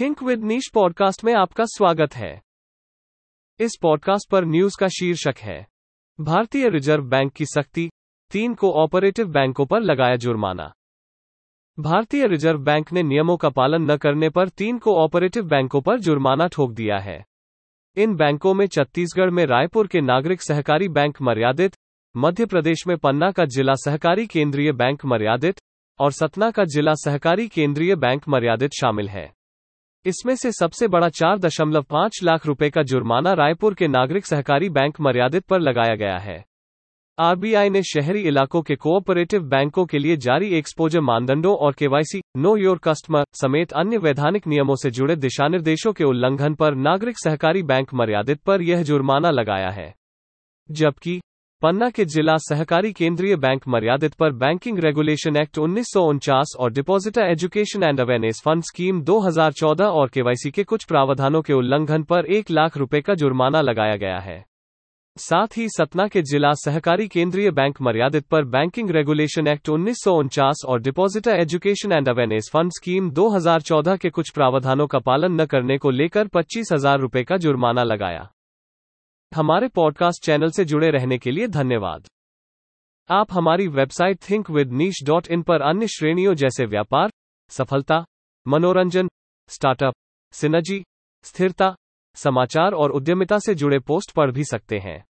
Think with निश podcast में आपका स्वागत है। इस पॉडकास्ट पर न्यूज का शीर्षक है, भारतीय रिजर्व बैंक की सख्ती, 3 कोऑपरेटिव बैंकों पर लगाया जुर्माना। भारतीय रिजर्व बैंक ने नियमों का पालन न करने पर 3 कोऑपरेटिव बैंकों पर जुर्माना ठोक दिया है। इन बैंकों में छत्तीसगढ़ में रायपुर के नागरिक सहकारी बैंक मर्यादित, मध्य प्रदेश में पन्ना का जिला सहकारी केंद्रीय बैंक मर्यादित और सतना का जिला सहकारी केंद्रीय बैंक मर्यादित शामिल है। इसमें से सबसे बड़ा 4.5 लाख रुपए का जुर्माना रायपुर के नागरिक सहकारी बैंक मर्यादित पर लगाया गया है। आरबीआई ने शहरी इलाकों के कोऑपरेटिव बैंकों के लिए जारी एक्सपोजर मानदंडों और केवाईसी, नो योर कस्टमर समेत अन्य वैधानिक नियमों से जुड़े दिशानिर्देशों के उल्लंघन पर नागरिक सहकारी बैंक मर्यादित पर यह जुर्माना लगाया है, जबकि पन्ना के जिला सहकारी केंद्रीय बैंक मर्यादित पर बैंकिंग रेगुलेशन एक्ट 1949 और depositor education and awareness fund scheme 2014 और केवाईसी के कुछ प्रावधानों के उल्लंघन पर 1 लाख रुपए का जुर्माना लगाया गया है। साथ ही सतना के जिला सहकारी केंद्रीय बैंक मर्यादित पर बैंकिंग रेगुलेशन एक्ट 1949 और depositor education and awareness fund scheme 2014 के कुछ प्रावधानों का पालन न करने को लेकर 25,000 रुपए का जुर्माना लगाया। हमारे पॉडकास्ट चैनल से जुड़े रहने के लिए धन्यवाद। आप हमारी वेबसाइट thinkwithniche.in पर अन्य श्रेणियों जैसे व्यापार, सफलता, मनोरंजन, स्टार्टअप, सिनर्जी, स्थिरता, समाचार और उद्यमिता से जुड़े पोस्ट पढ़ भी सकते हैं।